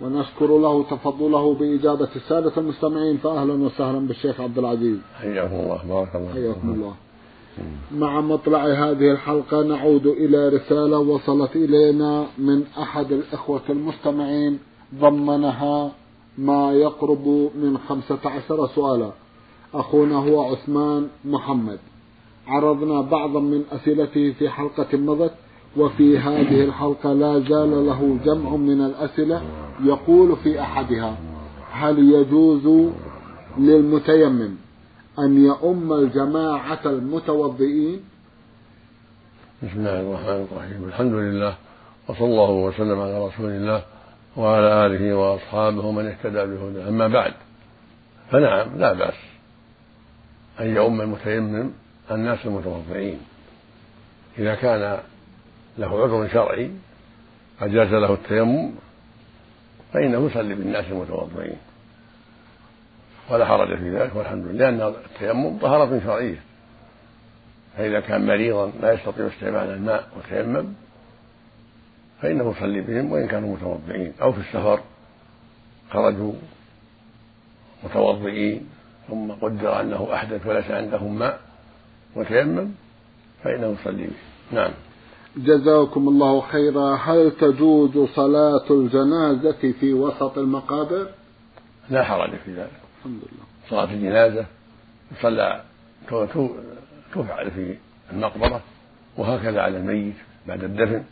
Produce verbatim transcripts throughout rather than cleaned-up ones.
ونشكر له تفضله بإجابة السادة المستمعين. فأهلا وسهلا بالشيخ عبدالعزيز، حياكم الله. بارك الله، حياكم الله. مع مطلع هذه الحلقة نعود إلى رسالة وصلت إلينا من أحد الإخوة المستمعين، ضمنها ما يقرب من خمسة عشر سؤالا. أخونا هو عثمان محمد، عرضنا بعضا من أسئلته في حلقة مضت، وفي هذه الحلقة لا زال له جمع من الأسئلة. يقول في أحدها: هل يجوز للمتيمم أن يؤم الجماعة المتوضئين؟ بسم الله الرحمن الرحيم، الحمد لله، وصلى الله وسلم على رسول الله وعلى آله وأصحابه من اهتدى بهداه. أما بعد، فنعم، لا بأس أن يؤم المتيمم الناس المتوضئين إذا كان له عذر شرعي أجاز له التيمم، فإنه يصلي بالناس المتوضئين ولا حرج في ذلك، والحمد لله، لأن التيمم طهارة شرعية. فإذا كان مريضا لا يستطيع استعمال الماء وتيمم فإنه يصلي بهم وإن كانوا متوضئين، أو في السفر خرجوا متوضئين ثم قدر أنه أحدث وليس عندهم ماء وتيمم فإنه يصلي بهم. نعم، جزاكم الله خيرا. هل تجوز صلاة الجنازة في وسط المقابر؟ لا حرج في ذلك، الحمد لله. صلاة الجنازة يصلى تفعل في المقبرة، وهكذا على الميت بعد الدفن.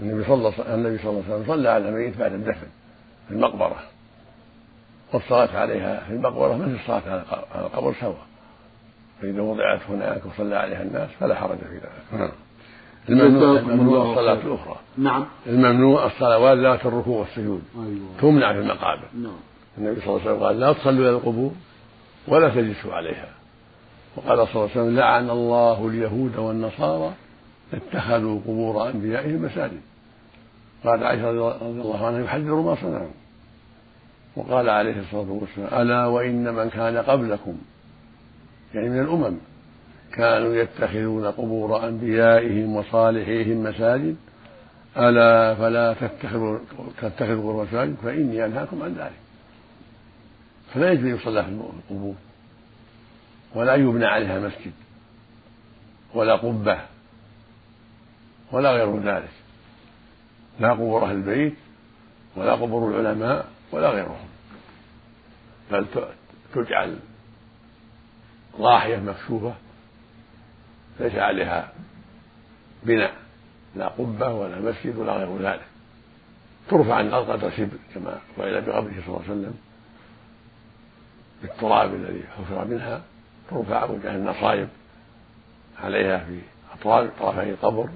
النبي صلى الله عليه وسلم صلى على الميت بعد الدفن في المقبرة، والصلاة عليها في المقبرة مثل الصلاة على القبر سوا، فإذا وضعت هناك وصلى عليها الناس فلا حرج في ذلك. الممنوع, الممنوع الصلاة الأخرى. نعم، الممنوع الصلوات ذات الركوع والسجود. أيوة، تمنع في المقابر. نعم، النبي صلى الله عليه وسلم قال: لا تصلوا إلى القبور ولا تجلسوا عليها. وقال صلى الله عليه وسلم: لعن الله اليهود والنصارى اتخذوا قبور أنبيائهم مساجد. قال عائشة رضي الله عنها: يحذر ما صنعوا. وقال عليه الصلاة والسلام: ألا وإن من كان قبلكم، يعني من الأمم، كانوا يتخذون قبور أنبيائهم وصالحيهم مساجد، ألا فلا تتخذوا قبور مساجد فإني أنهاكم عن ذلك. فلا يجوز أن يصلى في القبور، ولا يبنى عليها مسجد ولا قبة ولا غير ذلك، لا قبور أهل البيت ولا قبور العلماء ولا غيرهم، بل تجعل ضاحية مكشوفة ليس عليها بناء، لا قبة ولا مسجد ولا غير ذلك، ترفع عن الأرض قدر سبل كما فعل بقبره صلى الله عليه وسلم، بالتراب الذي حفر منها ترفع وجه النصائب عليها في طرفي القبر،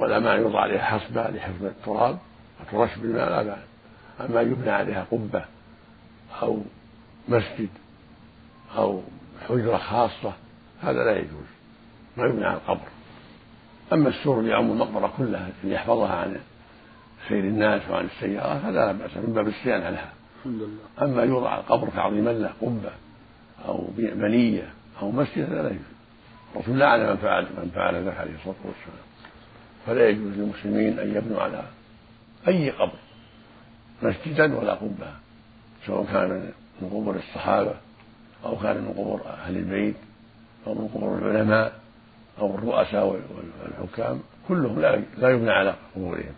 ولا ما يوضع عليها حصبة لحفظ التراب وترش بالماء، لا بأس. أما يبنى عليها قبة أو مسجد أو حجرة خاصة هذا لا يجوز، ما يبنى على القبر. أما السور ليعم المقبرة كلها ليحفظها عن سير الناس وعن السيارات هذا لا بأس، من باب الصيانة لها. أما يوضع على القبر تعظيما له قبة أو بنية أو مسجد هذا لا يجوز. الرسول لا على من فعل من فعل ذلك عليه الصلاة والسلام. فلا يجوز للمسلمين أن يبنوا على أي قبر مسجدا ولا قبة، سواء كان من قبور الصحابة أو كان من قبور أهل البيت أو من قبور العلماء أو الرؤساء والحكام، كلهم لا يبنى على قبورهم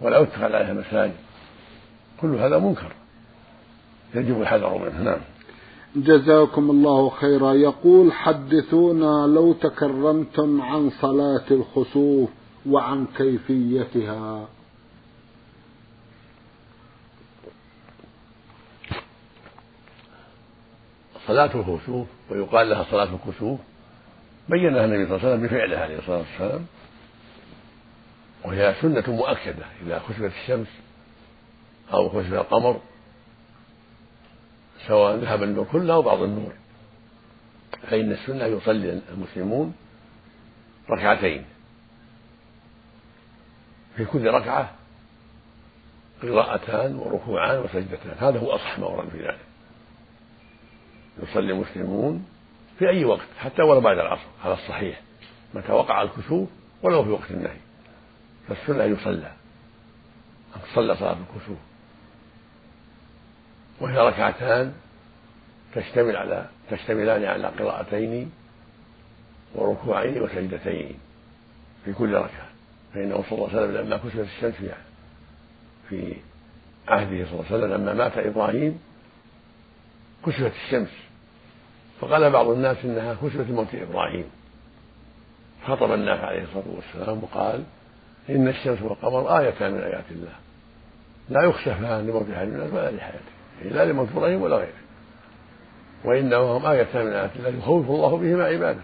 ولا يتخذ عليها مساجد، كل هذا منكر يجب الحذر منه. نعم، جزاكم الله خيرا. يقول: حدثونا لو تكرمتم عن صلاة الخسوف وعن كيفيتها. صلاة الخسوف، ويقال لها صلاة الكسوف، بينها النبي صلى الله عليه وسلم بفعله عليه الصلاة والسلام، وهي سنة مؤكدة إذا خسفت الشمس أو خسف القمر سواء ذهب النور كله أو بعض النور، فإن السنة يصلي المسلمون ركعتين، في كل ركعة قراءتان وركوعان وسجدتان، هذا هو أصح ما ورد في ذلك. يصلي المسلمون في أي وقت حتى ولو بعد العصر على الصحيح متى وقع الكسوف ولو في وقت النهي، فالسنة يصلى أن تصلى صلاة الكسوف، وهي ركعتان تشتمل على تشتملان على قراءتين وركوعين وسجدتين في كل ركعة، فإنه صلى الله عليه وسلم لما كسفت الشمس يعني في عهده صلى الله عليه وسلم لما مات إبراهيم كسفت الشمس، فقال بعض الناس إنها كسفت موت إبراهيم، خطب الناس عليه الصلاة والسلام وقال إن الشمس والقمر آيتان من آيات الله لا يخسفان لموت أحد من الناس ولا لحياته لا لموت إبراهيم ولا غيره، وإنهم آيتان من آيات الله يخوف الله بهما عباده،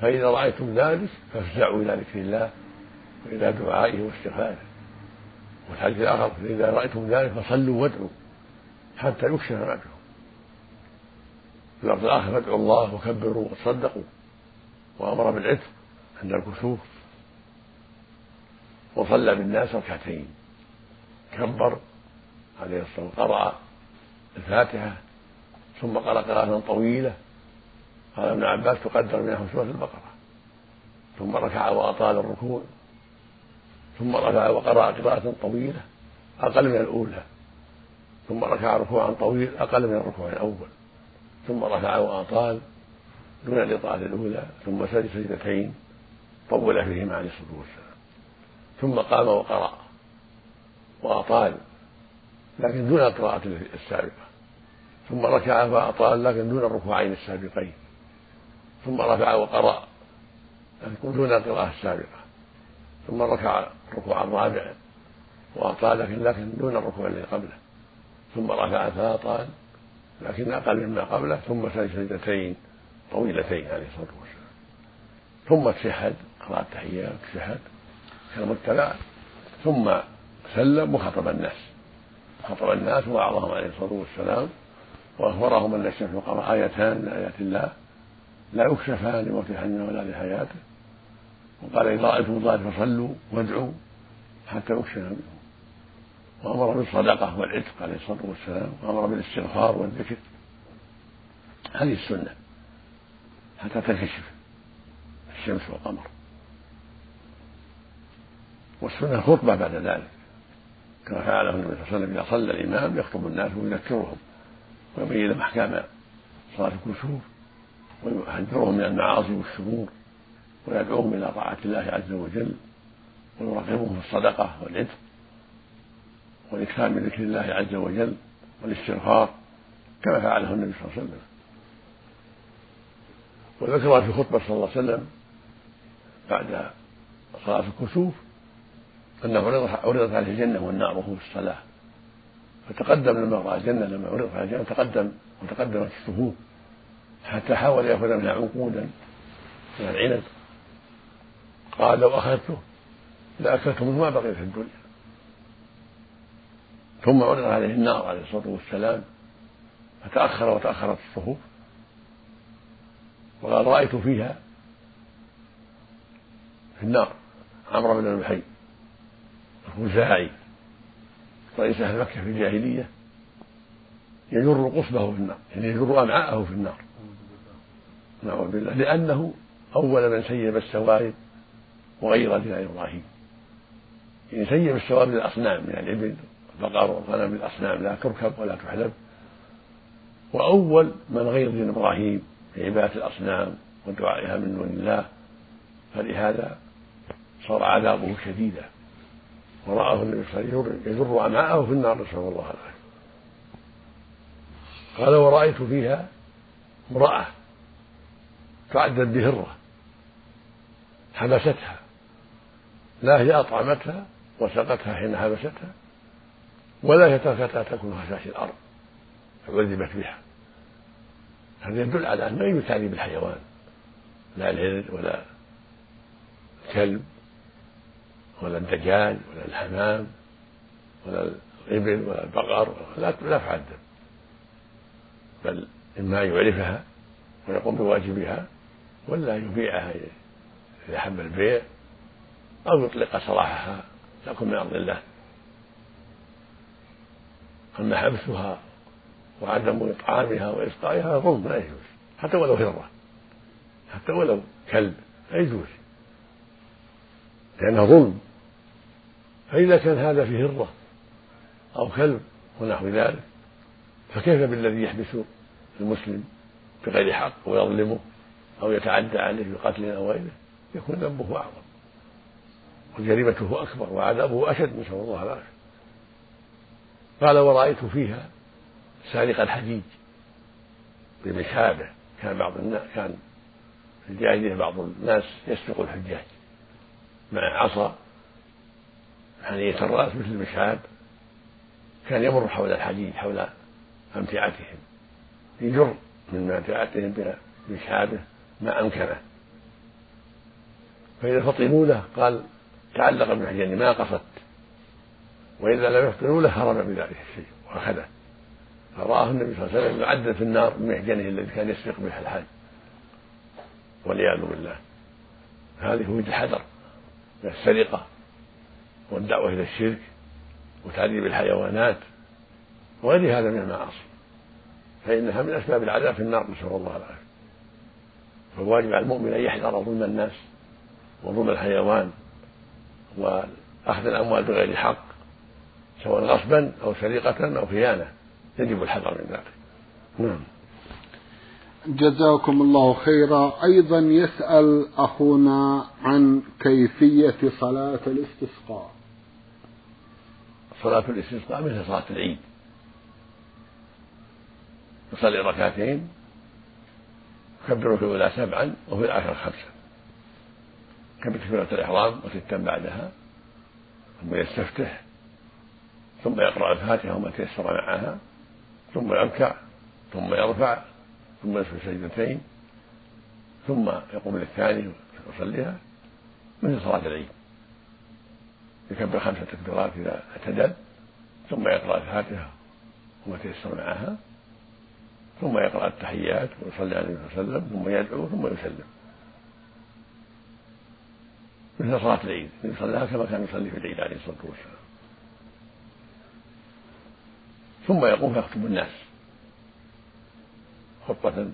فإذا رأيتم ذلك فافزعوا إلى ذكر الله وإلى دعائه واستغفاره، والحديث الآخر إذا رأيتم ذلك فصلوا وادعوا حتى يكشف ما فيكم، في الأرض الآخر ادعوا الله وكبروا وتصدقوا، وأمر بالعتق عند الكسوف، وصلى بالناس ركعتين كبر عليه الصلاة والسلام قرأ الفاتحة ثم قرأ قراءة طويلة قال ابن عباس تقدر منها سورة البقرة، ثم ركع وأطال الركوع ثم ركع وقرأ قراءة طويلة أقل من الأولى، ثم ركع ركوعا طويلا أقل من الركوع الأول، ثم ركع وأطال دون الإطالة الأولى، ثم سجد سجدتين طول فيهما عليه الصلاة والسلام، ثم قام وقرأ وأطال لكن دون القراءة السابقة، ثم ركع وأطال لكن دون الركوعين السابقين، ثم رفع وقرأ دون القراءة السابقة، ثم ركع ركوعا رابعا وأطال لكن, لكن دون الركوع الذي قبله، ثم رفع فأطال لكن أقل مما قبله، ثم سجد سجدتين طويلتين عليه الصلاة والسلام، ثم تشهد قراءة التحيات تشهد كلمة التلاعة، ثم سلم وخطب الناس خطب الناس وأعظهم عليه الصلاة والسلام وأخبرهم أن الشمس والقمر آيتان من آيات الله لا يكشفان لموت أحد ولا لحياته، وقال إن رأيتم الضال فصلوا وادعوا حتى يكشف منهم، وأمر بالصدقة والعتق عليه الصلاة والسلام، وأمر بالاستغفار والذكر، هذه السنة حتى تكشف الشمس والقمر، والسنة خطبة بعد ذلك كما فعله النبي صلى الله عليه وسلم إذا صلى الإمام يخطب الناس ويذكرهم ويبين أحكام صلاة الكسوف ويحذرهم من المعاصي والشرور ويدعوهم إلى طاعة الله عز وجل ويراقبهم في الصدقة والعتق والإكثار من ذكر الله عز وجل والاستغفار كما فعله النبي صلى الله عليه وسلم، وذكر في خطبة صلى الله عليه وسلم بعد صلاة الكسوف أنه عرضت عليه الجنة والنار وهو في الصلاة، فتقدم لما رأى الجنة لما عرضت عليه الجنة تقدم وتقدمت الصفوف حتى حاول يأخذ منها عقودا من العنب، قال لو أخذته لأكلته منه ما بقي في الدنيا، ثم عرض عليه النار عليه الصلاة والسلام فتأخر وتأخرت الصفوف، وقال رأيت فيها في النار عمرو بن المحي الخزاعي رئيس أهل مكة في الجاهلية يجر قصبه في النار يعني يجر أمعاءه في النار نعوذ بالله، لأنه أول من سيب السوائب وغير دين إبراهيم، يعني سيب السوائب للأصنام من يعني الإبل والبقر والغنم للأصنام لا تركب ولا تحلب، وأول من غير دين إبراهيم في عبادة الأصنام ودعائها من دون الله، فلهذا صار عذابه شديدا ورآه النبي صلى الله عليه وسلم يجر أمعاءه في النار نسأل الله العافية. قال ورأيت فيها امرأة تعدت بهرة حبستها لا هي أطعمتها وسقتها حين حبستها ولا هي تركتها تكون خشاش الأرض فعذبت بها، هذا يدل على أن لا يتعدي بالحيوان لا الهر ولا الكلب ولا الدجاج ولا الحمام ولا الإبل ولا البقر ولا لا تعذب، بل إما يعرفها ويقوم بواجبها ولا يبيعها إذا حب البيع أو يطلق سراحها لكم من أرض الله. أما حبسها وعدم إطعامها وإسقائها غلط لا يجوز حتى ولو هرة حتى ولو كلب لا يجوز لأنه ظلم. فإذا كان هذا في هرة أو كلب ونحو ذلك فكيف بالذي يحبس المسلم بغير حق ويظلمه أو يتعدى عليه بقتل أو غيره؟ يكون ذنبه أعظم وجريمته أكبر وعذابه أشد نسأل الله العافية. قال ورأيت فيها سارق الحديد بمشابه كان بعض الناس كان في الجاهلية بعض الناس يسرق الحجاج مع عصا حنية الرأس مثل المشعب كان يمر حول الحديد حول أمتعتهم يجر من أمتعتهم بمشعبه ما أمكنه. فإذا فطنوا له قال تعلق بالحجاج ما قصدت وإذا لم يفطنوا له هرب بذلك الشيء وأخذه. فرآه النبي صلى الله عليه وسلم يعذب في النار من محجنه الذي كان يسرق به الحاج والعياذ بالله. هذه هو الحذر من السرقة والدعوة إلى الشرك وتعذيب الحيوانات وغير هذا من المعاصي فإنها من أسباب العذاب في النار نسأل الله العافية. فالواجب على المؤمن أن يحذر ظلم الناس وظلم الحيوان وأخذ الأموال بغير حق سواء غصبا أو سرقة أو خيانة يجب الحذر من ذلك. نعم جزاكم الله خيرا. أيضا يسأل أخونا عن كيفية صلاة الاستسقاء. صلاة الاستسقاء مثل صلاة العيد يصلي ركعتين يكبر في الأولى سبعا وفي الآخر خمسا يكبر تكبيرة الإحرام وستا بعدها ثم يستفتح ثم يقرأ الفاتحة وما تيسر معها ثم يركع ثم يرفع ثم يسجد سجدتين ثم يقوم للثاني ويصليها مثل صلاة العيد يكبر خمسة تكبيرات إذا اعتدل ثم يقرأ الفاتحة وما تيسر معها ثم يقرأ التحيات ويصلي عليه وسلم ثم يدعو ثم يسلم مثل صلاة العيد يصليها كما كان يصلي في العيد عليه الصلاة والسلام. ثم يقوم فيخطب الناس خطبة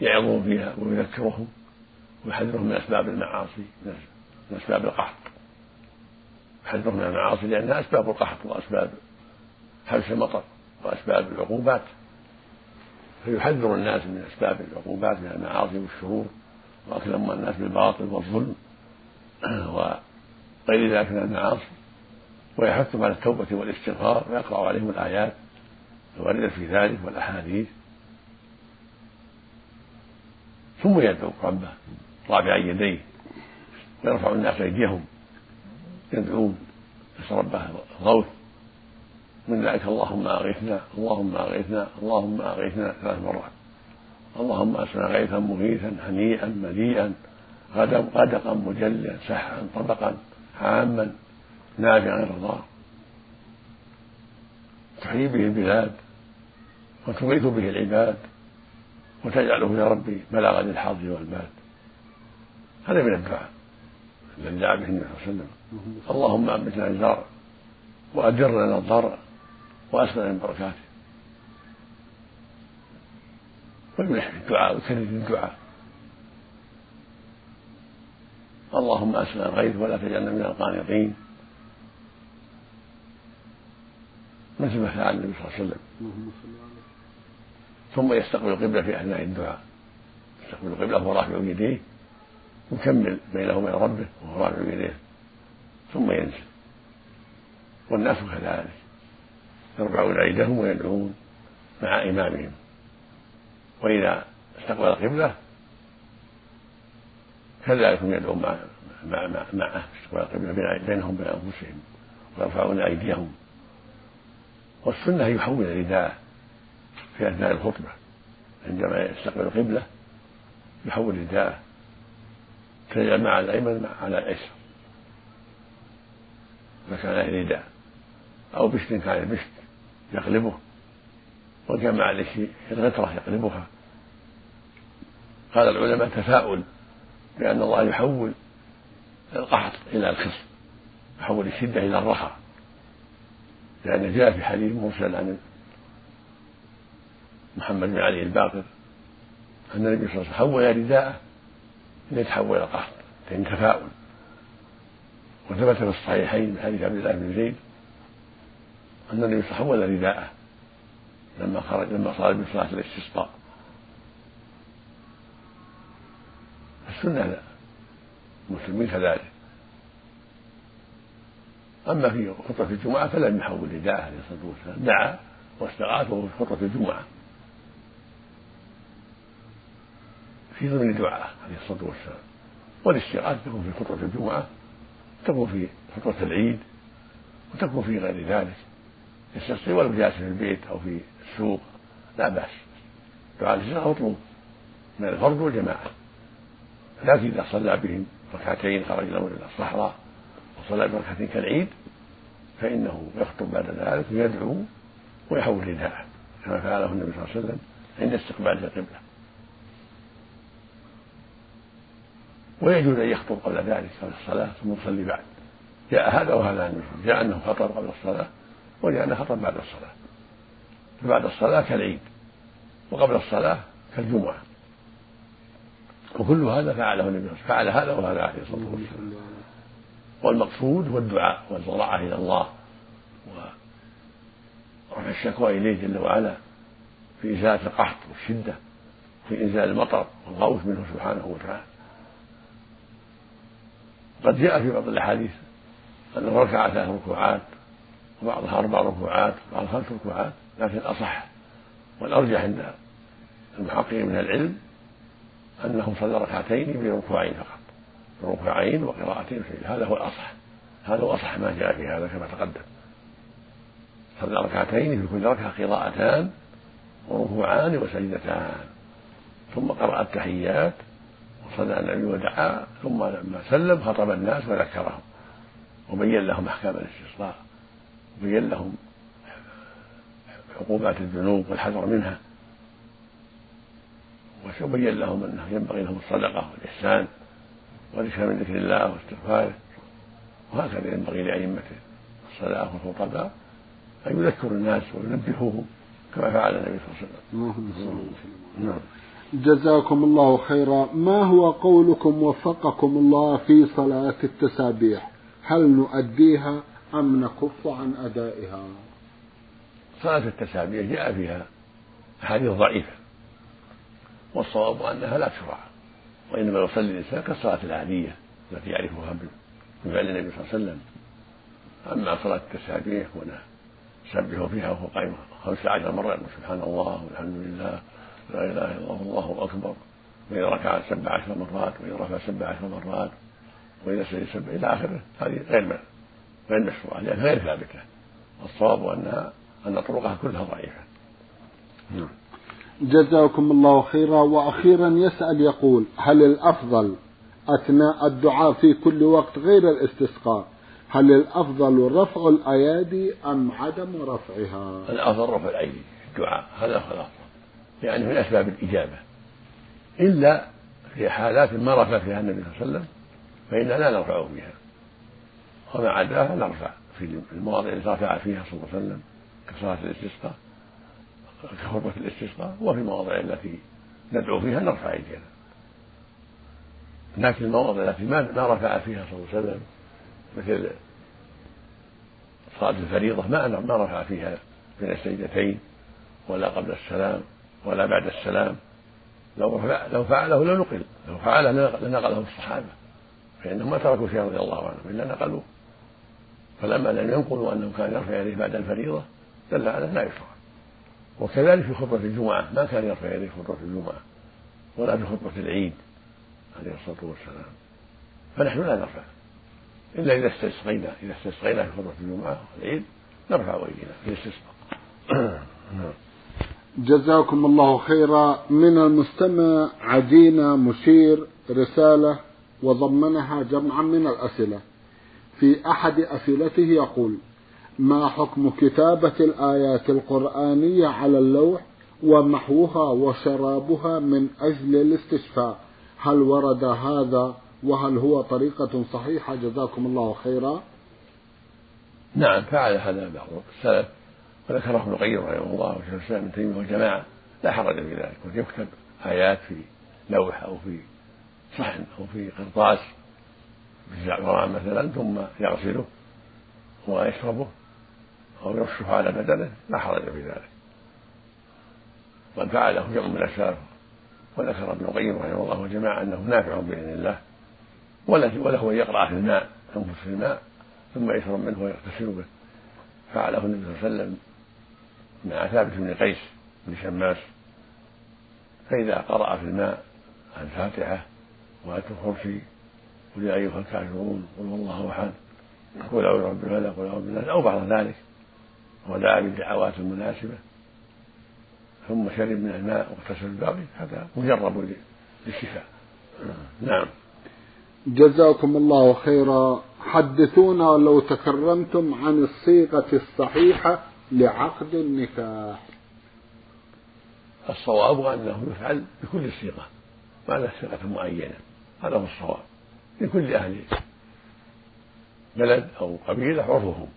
يعظون فيها ويذكرهم ويحذرهم من أسباب المعاصي من أسباب القحط يحذرهم من المعاصي لأنها أسباب القحط وأسباب حبس المطر وأسباب العقوبات فيحذر الناس من أسباب العقوبات من المعاصي والشرور وأكل أموال الناس بالباطل والظلم وغير ذلك من المعاصي ويحثهم على التوبة والاستغفار ويقرأ عليهم الآيات الواردة في ذلك والأحاديث ثم يدعو ربه رافعا يديه ويرفع الناس أيديهم يدعون بس ربه غوث من ذلك اللهم أغثنا اللهم أغثنا اللهم أغثنا ثلاث مرات اللهم أسمع غيثا مغيثا هنيئا مليئا غدا غدقا مجلا سحا طبقا عاما نافعا عن الله تحيي به البلاد وتغيث به العباد وتجعله يا ربي بلاغا للحاضر والباد. هذا من الدعاء الذي دعا به النبي صلى الله عليه وسلم اللهم أنبتنا الزرع وأجرنا الضرع وأسقنا من بركاته. ويمنح بالدعاء ويكرر الدعاء اللهم أسقنا الغيث ولا تجعلنا من القانطين مثل ما فعل النبي صلى الله عليه وسلم. ثم يستقبل القبلة في أثناء الدعاء يستقبل القبلة وهو رافع يديه ويكمل بينه وبين ربه وهو رافع يديه ثم ينزل والناس كذلك يرفعون أيديهم ويدعون مع إمامهم. وإذا استقبل القبلة كذلك هم يدعون معه مع مع مع استقبل القبلة بينهم وبين أنفسهم ويرفعون أيديهم. والسنة يحول رداءه في أثناء الخطبة عندما يستقبل القبلة يحول رداءه تجمع على الأيمن على الأيسر فكان له رداء أو بشت كان بشت يغلبه وجمع عليه الغترة يقلبها. قال العلماء تفاؤل بأن الله يحول القحط إلى الخصم، يحول الشدة إلى الرخاء، لأن جاء في حديث مرسل عن محمد بن علي الباقر أن النبي صلى الله عليه وسلم حول رداءه ليتحول إلى قحط، لأن تفاؤل. وثبت في الصحيحين من حديث عبدالله بن زيد أن النبي صلى الله عليه وسلم حول رداءه لما خرج لما صار من صلاة الاستسقاء. السنة لا، المسلمين كذلك. أما في خطبة الجمعة فلم يحول رداءه عليه الصلاة والسلام، دعا واستغاث وهو في خطبة الجمعة في ضمن دعاءه عليه الصلاة والسلام. والاستغاثة تكون في خطبة الجمعة، تكون في خطبة العيد، وتكون في غير ذلك، يستسقي ولو جالس في البيت أو في السوق لا بأس. دعاء الاستسقاء مطلوب من الفرد والجماعة، لكن إذا صلى بهم ركعتين خرج له إلى الصحراء وصلى بركعتين كالعيد فإنه يخطب بعد ذلك ويدعو ويحول رداءه كما فعله النبي صلى الله عليه وسلم عند استقبال القبلة. ويجوز أن يخطب قبل ذلك قبل الصلاة ثم يصلي بعد، جاء هذا وهذا عن المسلم، جاء أنه خطب قبل الصلاة وجاء أنه خطب بعد الصلاة. فبعد الصلاة كالعيد وقبل الصلاة كالجمعة، وكل هذا فعله النبي فعل هذا وهذا عليه الصلاة والسلام. والمقصود هو الدعاء والضراعة إلى الله ورفع الشكوى إليه جل وعلا في إزالة القحط والشدة، في إنزال المطر والغوث منه سبحانه وتعالى. قد جاء في بعض الأحاديث أنه ركع ثلاث ركوعات وبعضها أربع ركوعات وبعضها خمس ركوعات، لكن الأصح والأرجح عند المحققين من العلم أنه صلى ركعتين بركوعين فقط، ركوعين وقراءتين، هذا هو الأصح، هذا هو أصح ما جاء في هذا كما تقدم. صلى ركعتين في كل ركعة قراءتان وركوعان وسجدتان، ثم قرأ التحيات وصلى النبي ودعا، ثم لما سلم خطب الناس وذكرهم وبين لهم أحكام الاستسقاء وبين لهم عقوبات الذنوب والحذر منها، وبين لهم أنه ينبغي لهم الصدقة والإحسان والإكثار من ذكر الله واستغفاره. وهكذا ينبغي لأئمة الصلاة والخطباء أن يذكروا الناس وينبهوهم كما فعل النبي صلى الله عليه وسلم. جزاكم الله خيرا. ما هو قولكم وفقكم الله في صلاة التسابيح؟ هل نؤديها أم نكف عن أدائها؟ صلاة التسابيح جاء فيها أحاديث ضعيفة، والصواب أنها لا تشرع، وإنما يصلي الإنسان كالصلاة العادية التي يعرفها من فعل النبي صلى الله عليه وسلم. أما صلاة التسابيح ونسبحه فيها وهو قائم خمس عشرة مرة سبحان الله والحمد لله لا إله إلا الله والله أكبر، وإذا ركع سبع عشر مرات، وإذا رفع سبع عشر مرات، وإذا سجد سبع إلى آخره، هذه غير غير مشروعة لأنها غير ثابتة، والصواب أنها أن طرقها كلها ضعيفة. جزاكم الله خيرا. وأخيرا يسأل يقول: هل الأفضل أثناء الدعاء في كل وقت غير الاستسقاء هل الأفضل رفع الأيادي أم عدم رفعها؟ الأفضل رفع الأيدي الدعاء، هذا هو الأفضل، يعني من أسباب الإجابة، إلا في حالات ما رفع فيها النبي صلى الله عليه وسلم فإننا لا نرفع بها، وما عداها نرفع في المواضع التي رفع فيها صلى الله عليه وسلم كصلاة الاستسقاء كخطبة الاستسقاء، وفي المواضع التي ندعو فيها نرفع أيدينا. لكن المواضع التي ما رفع فيها صلى الله عليه وسلم مثل صلاة الفريضة ما رفع فيها من السجدتين ولا قبل السلام ولا بعد السلام، لو فعله لنقل، لو فعله لنقله الصحابة، فإنهم ما تركوا شيئا رضي الله عنهم إلا نقلوه. فلما لم ينقلوا أنه كان يرفع يديه بعد الفريضة دل على أنه لا يشرع. وكذلك في خطبة الجمعة ما كان يرفع يديه في خطبة الجمعة ولا في خطبة العيد عليه الصلاة والسلام، فنحن لا نرفع إلا إذا استسقينا، إذا استسقينا في خطبة الجمعة والعيد نرفع أيدينا في الاستسقاء. جزاكم الله خيرا. من المستمع عدينا مشير رسالة وضمنها جمعا من الأسئلة. في أحد أسئلته يقول: ما حكم كتابة الآيات القرآنية على اللوح ومحوها وشرابها من أجل الاستشفاء؟ هل ورد هذا وهل هو طريقة صحيحة؟ جزاكم الله خيرا. نعم، فعل هذا بعض السلف وذكره ابن القيم رحمه الله وشيخ الإسلام ابن تيمية وجماعة، لا حرج في ذلك، ويكتب آيات في لوح أو في صحن أو في قرطاس في زعفران مثلا، ثم يغسله ويشربه أو يرشه على بدنه، لا حرج في ذلك، وقد فعله جمع من السلف وذكر ابن القيم رحمه الله وجماعة أنه نافع بإذن الله، وله أن يقرأ في الماء، ينفث في الماء ثم يشرب منه ويغتسل به، فعله النبي صلى الله عليه وسلم مع ثابت بن قيس بن شماس، فإذا قرأ في الماء الفاتحة وآية الكرسي قل يا أيها الكافرون قل هو الله أحد قل أعوذ برب الفلق قل أعوذ برب الناس أو بعض ذلك، ودعا بالدعوات المناسبة ثم شرب من الماء واغتسل الباقي، هذا مجرب للشفاء. نعم، جزاكم الله خيرا. حدثونا لو تكرمتم عن الصيغة الصحيحة لعقد النكاح. الصواب أنه يفعل بكل صيغة ما له صيغة معينة، هذا هو الصواب لكل أهل بلد أو قبيلة عرفهم،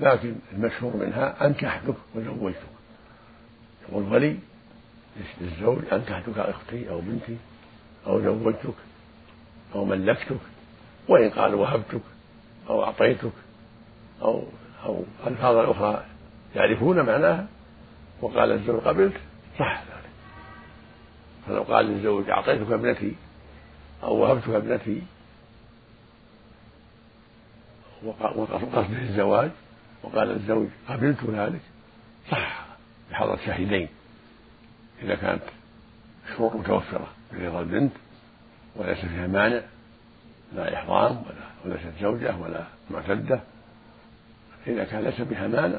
لكن المشهور منها أنكحتك وزوجتك، يقول ولي للزوج أنكحتك أختي أو بنتي أو زوجتك أو ملكتك، وإن قال وهبتك أو أعطيتك أو أو ألفاظ أخرى يعرفون معناها، وقال الزوج قبلت صح ذلك، فلو قال للزوج أعطيتك ابنتي أو وهبتك ابنتي وقصده الزواج وقال الزوج قبلت ذلك صح بحضرة شاهدين، إذا كانت شروط متوفرة برضا البنت وليس فيها مانع، لا إحرام ولا وليست زوجة ولا معتدة، إذا كان ليس بها مانع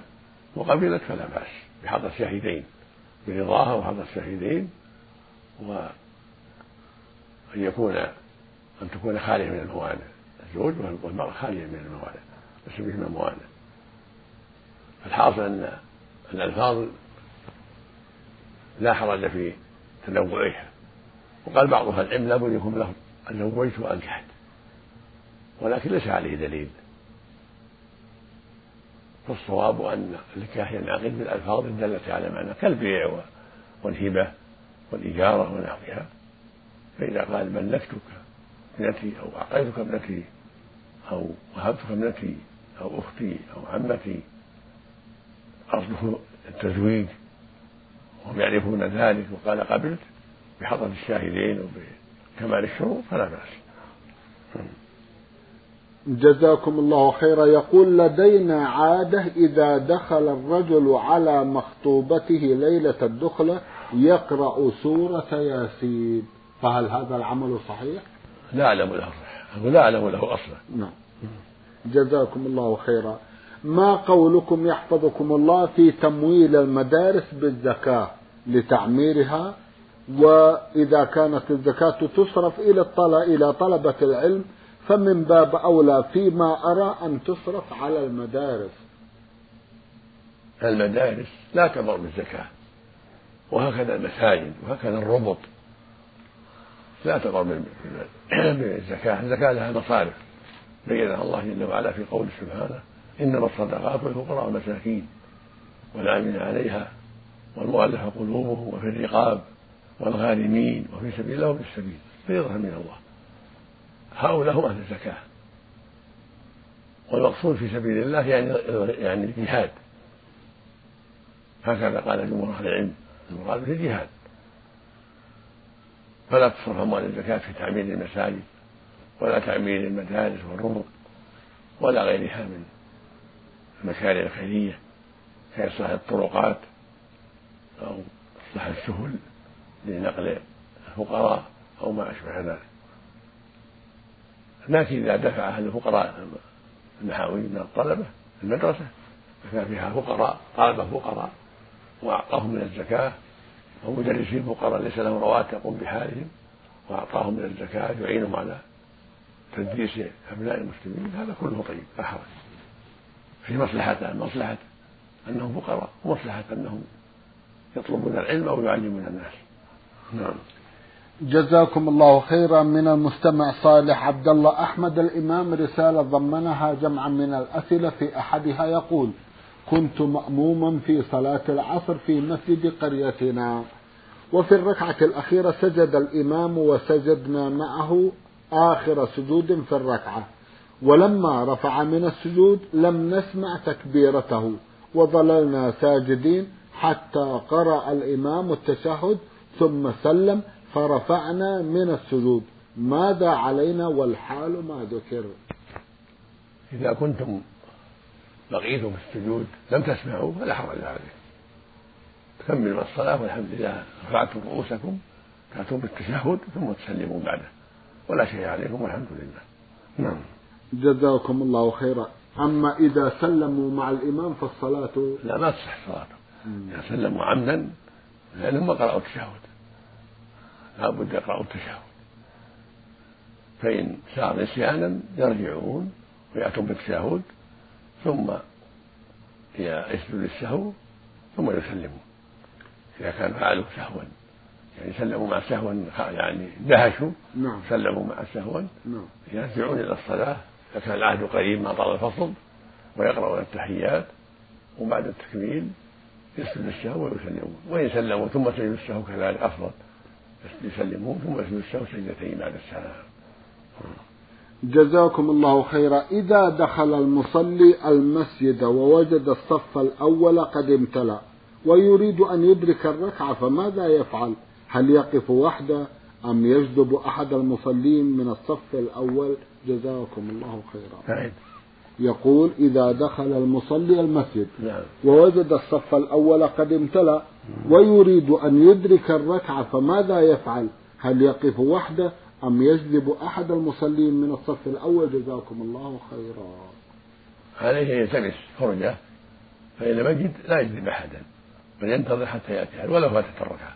وقبلت فلا بأس بحضر الشاهدين، برضاها وحضر الشاهدين، وأن يكون أن تكون خالية من الموانع، الزوج والمرأة خالية من الموانع ليس بهما موانع. فالحاصل أن الألفاظ لا حرج في تنوعها، وقال بعض أهل العلم لا بد يكون له زوجت وأنكحت، ولكن ليس عليه دليل، فالصواب أن النكاح ينعقد بالألفاظ الدالة على معنى كالبيع والهبة والإجارة ونحوها، فإذا قال ملكتك ابنتي أو أعطيتك ابنتي أو وهبتك ابنتي أو أختي أو عمتي، أصله التزويج وهم يعرفون ذلك، وقال قبلت بحضرة الشاهدين وبكمال الشروط فلا بأس. جزاكم الله خيرا. يقول لدينا عادة إذا دخل الرجل على مخطوبته ليلة الدخلة يقرأ سورة ياسين، فهل هذا العمل صحيح؟ لا أعلم له صحيح، لا أعلم له أصلا. نعم، جزاكم الله خيرا. ما قولكم يحفظكم الله في تمويل المدارس بالزكاة لتعميرها، وإذا كانت الزكاة تصرف إلى طلبة العلم فمن باب أولى فيما أرى أن تصرف على المدارس؟ المدارس لا تبر بالزكاة، وهكذا المساجد وهكذا الربط لا تبر بالزكاة، الزكاة لها مصارف بينها الله جل وعلا في قوله سبحانه إنما الصدقات للفقراء والمساكين والعاملين عليها والمؤلفة قلوبهم وفي الرقاب والغارمين وفي سبيل الله وفي السبيل، فريضة من الله، هؤلاء هم أهل الزكاة، والمقصود في سبيل الله يعني يعني الجهاد، هكذا قال جمهور أهل العلم المراد به الجهاد، فلا تصرف أموال الزكاة في تعمير المساجد ولا تعمير المدارس والربط ولا غيرها من المشاريع الخيرية كإصلاح الطرقات أو إصلاح السهل لنقل الفقراء أو ما أشبه ذلك، لكن إذا دفع الفقراء المحاويج من الطلبة المدرسة فكان فيها فقراء طلبة فقراء وأعطاهم من الزكاة، ومدرسين فقراء ليس لهم رواتب يقوم بحالهم وأعطاهم من الزكاة يعينهم على تدريس أبناء المسلمين، هذا كله طيب أحرج. في مصلحتان: مصلحة أنهم فقراء، ومصلحة أنهم يطلبون العلم أو يعلمون الناس. نعم. جزاكم الله خيرا. من المستمع صالح عبد الله أحمد الإمام رسالة ضمنها جمعا من الأسئلة، في أحدها يقول: كنت مأموما في صلاة العصر في مسجد قريتنا، وفي الركعة الأخيرة سجد الإمام وسجدنا معه آخر سجود في الركعة، ولما رفع من السجود لم نسمع تكبيرته وظللنا ساجدين حتى قرأ الإمام التشهد ثم سلم فرفعنا من السجود، ماذا علينا والحال ما ذكر؟ إذا كنتم بقيتم في السجود لم تسمعوا فلا حرج عليكم، تكملوا الصلاة والحمد لله، رفعتم رؤوسكم تأتون بالتشهد ثم تسلموا بعده، ولا شيء عليكم والحمد لله. نعم. جزاكم الله خيرا. أما إذا سلموا مع الإمام فالصلاة لا ما تصح صلاته، إذا سلموا عمدا لأنهم ما قرأوا التشهد، لا بد يقرأوا التشهد، فإن صار نسيانا يرجعون ويأتون بالتشهد ثم يسجدوا للسهو ثم يسلموا إذا كانوا فعلوا سهوا، يعني سلموا مع سهوا يعني دهشوا. نعم. سلموا مع سهوا. نعم. يرجعون إلى الصلاة إذا كان العهد قريب ما طال الفصل، ويقرأون التحيات، وبعد التكميل يسجدوا للسهو ويسلمون، وإن سلموا ثم سجدوا للسهو كذلك أفضل، يسلمون ثم يسجدوا للسهو سجدتين بعد السلام. جزاكم الله خيرا. إذا دخل المصلي المسجد ووجد الصف الأول قد امتلأ ويريد أن يدرك الركعة فماذا يفعل؟ هل يقف وحده أم يجذب أحد المصلين من الصف الأول؟ جزاكم الله خيرا. يقول: إذا دخل المصلي المسجد ووجد الصف الأول قد امتلأ ويريد أن يدرك الركعة فماذا يفعل؟ هل يقف وحده أم يجذب أحد المصلين من الصف الأول؟ جزاكم الله خيرا. عليه أن يلتمس فرجة، فإن لم يجد لا يجذب أحدا، بل ينتظر حتى يأتي ولو فاتت الركعة،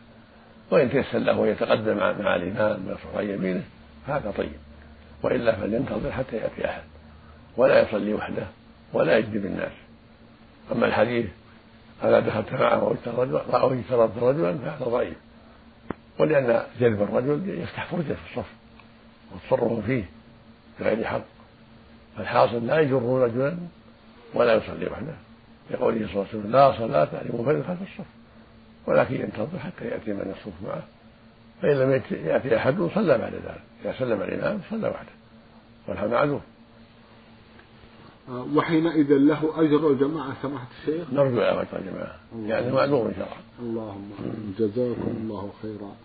وإن تيسر له ويتقدم مع الإمام من صفي يمينه هذا طيب، وإلا فلينتظر حتى يأتي أحد، ولا يصلي وحده ولا يجذب الناس. أما الحديث ألا دخلت معه أو اجتربت رجلا فهذا ضعيف، ولأن جذب الرجل يفتح فرجة في الصف وتصره فيه بغير حق، فالحاصل لا يجر رجلا ولا يصلي وحده، يقول صلى الله عليه وسلم: لا صلاة لمنفرد خلف الصف، ولكن ينتظر حتى يأتي من يصف معه، فإن لم يأتي أحد صلى بعد ذلك، إذا سلم الإمام صلى وحده والحمد معلوم. وحينئذ له أجر الجماعة سماحة الشيخ؟ نرجو أجر الجماعة، يعني معلوم إن شاء الله. اللهم جزاكم الله خيرا.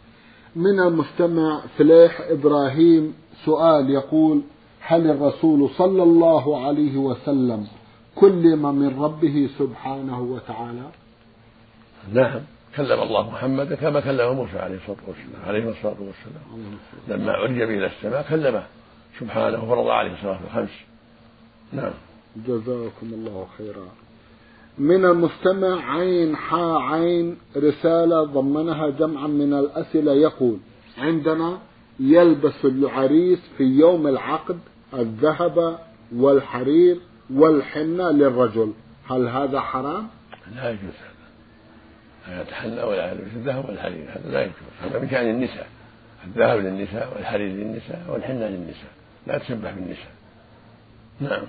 من المستمع فلاح إبراهيم سؤال يقول: هل الرسول صلى الله عليه وسلم كلم من ربه سبحانه وتعالى؟ نعم، كلم الله محمد كما كلم موسى عليه الصلاة والسلام عليه الصلاة والسلام لما عرج به إلى السماء كلمه سبحانه وفرض عليه الصلاة الخمس. نعم. جزاكم الله خيرا. من المستمع عين حا عين رسالة ضمنها جمعا من الأسئلة يقول: عندنا يلبس العريس في يوم العقد الذهب والحرير والحنة للرجل، هل هذا حرام؟ لا يجوز هذا، لا يتحلى ولا يلبس الذهب والحرير، هذا لا يجوز، هذا بشأن النساء، الذهب للنساء والحرير للنساء والحنة للنساء، لا تشبه بالنساء. نعم.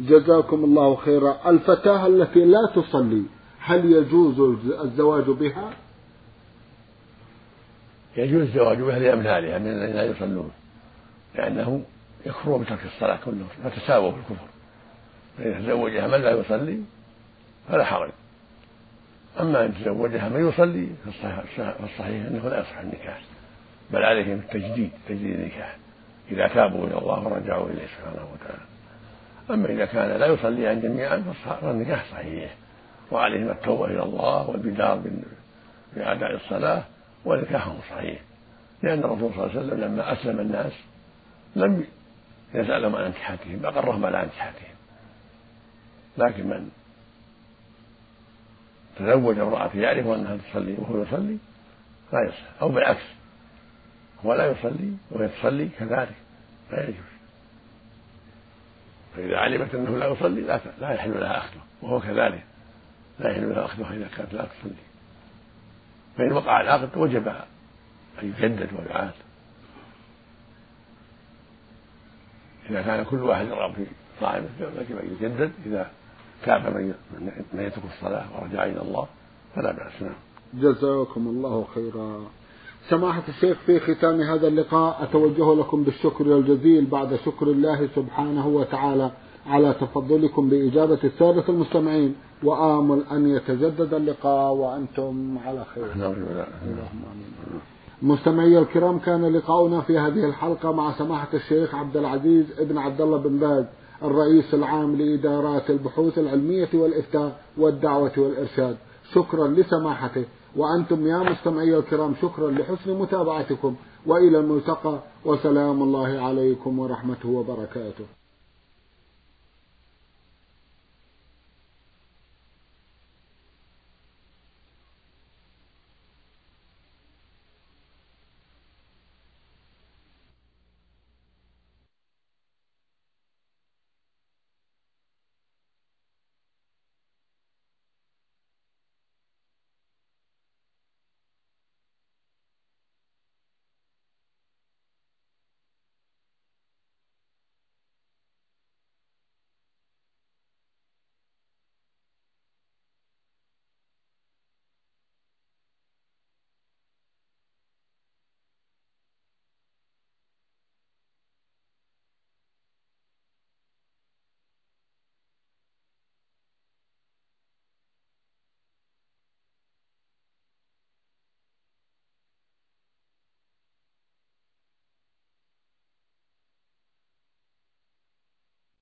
جزاكم الله خيرا. الفتاة التي لا تصلي هل يجوز الزواج بها؟ يجوز الزواج بها لأمثالها من الذين لا يصلون، لأنه يكفر بترك الصلاة كلهم فتساووا في الكفر، فإن تزوجها من لا يصلي فلا حرج، أما إن تزوجها من يصلي فالصحيح أنه لا يصح النكاح، بل عليهم التجديد، تجديد النكاح إذا تابوا إلى الله ورجعوا إليه سبحانه وتعالى. أما إذا كان لا يصليان جميعا فالنكاح صحيح، وعليهم التوبة إلى الله والبدار بأداء الصلاة، ونكاحهم صحيح، لأن الرسول صلى الله عليه وسلم لما أسلم الناس لم يسألهم عن انكاحاتهم، أقرهم على انكاحاتهم، لكن من تزوج امرأة يعرف أنها تصلي وهو يصلي لا يصلي، أو بالعكس هو لا يصلي وهي تصلي كذلك لا يجوز، فإذا علمت أنه لا يصلي لا, لا يحل لها أخذه، وهو كذلك لا يحل لها أخذه إذا كانت لا تصلي. فإن وقع العقد وجب أن يجدد ويعاد إذا كان كل واحد يرغب في طاعمة وجب أن يجدد. إذا تاب من يترك الصلاة ورجع إلى الله فلا بأس. نعم، جزاكم الله خيرا. سماحة الشيخ، في ختام هذا اللقاء أتوجه لكم بالشكر الجزيل بعد شكر الله سبحانه وتعالى على تفضلكم بإجابة السادة المستمعين، وآمل أن يتجدد اللقاء وأنتم على خير. اللهم آمين. مستمعي الكرام، كان لقاؤنا في هذه الحلقة مع سماحة الشيخ عبدالعزيز ابن عبدالله بن باز، الرئيس العام لإدارات البحوث العلمية والإفتاء والدعوة والإرشاد. شكرا لسماحته، وأنتم يا مستمعي الكرام شكرا لحسن متابعتكم، وإلى الملتقى، وسلام الله عليكم ورحمته وبركاته.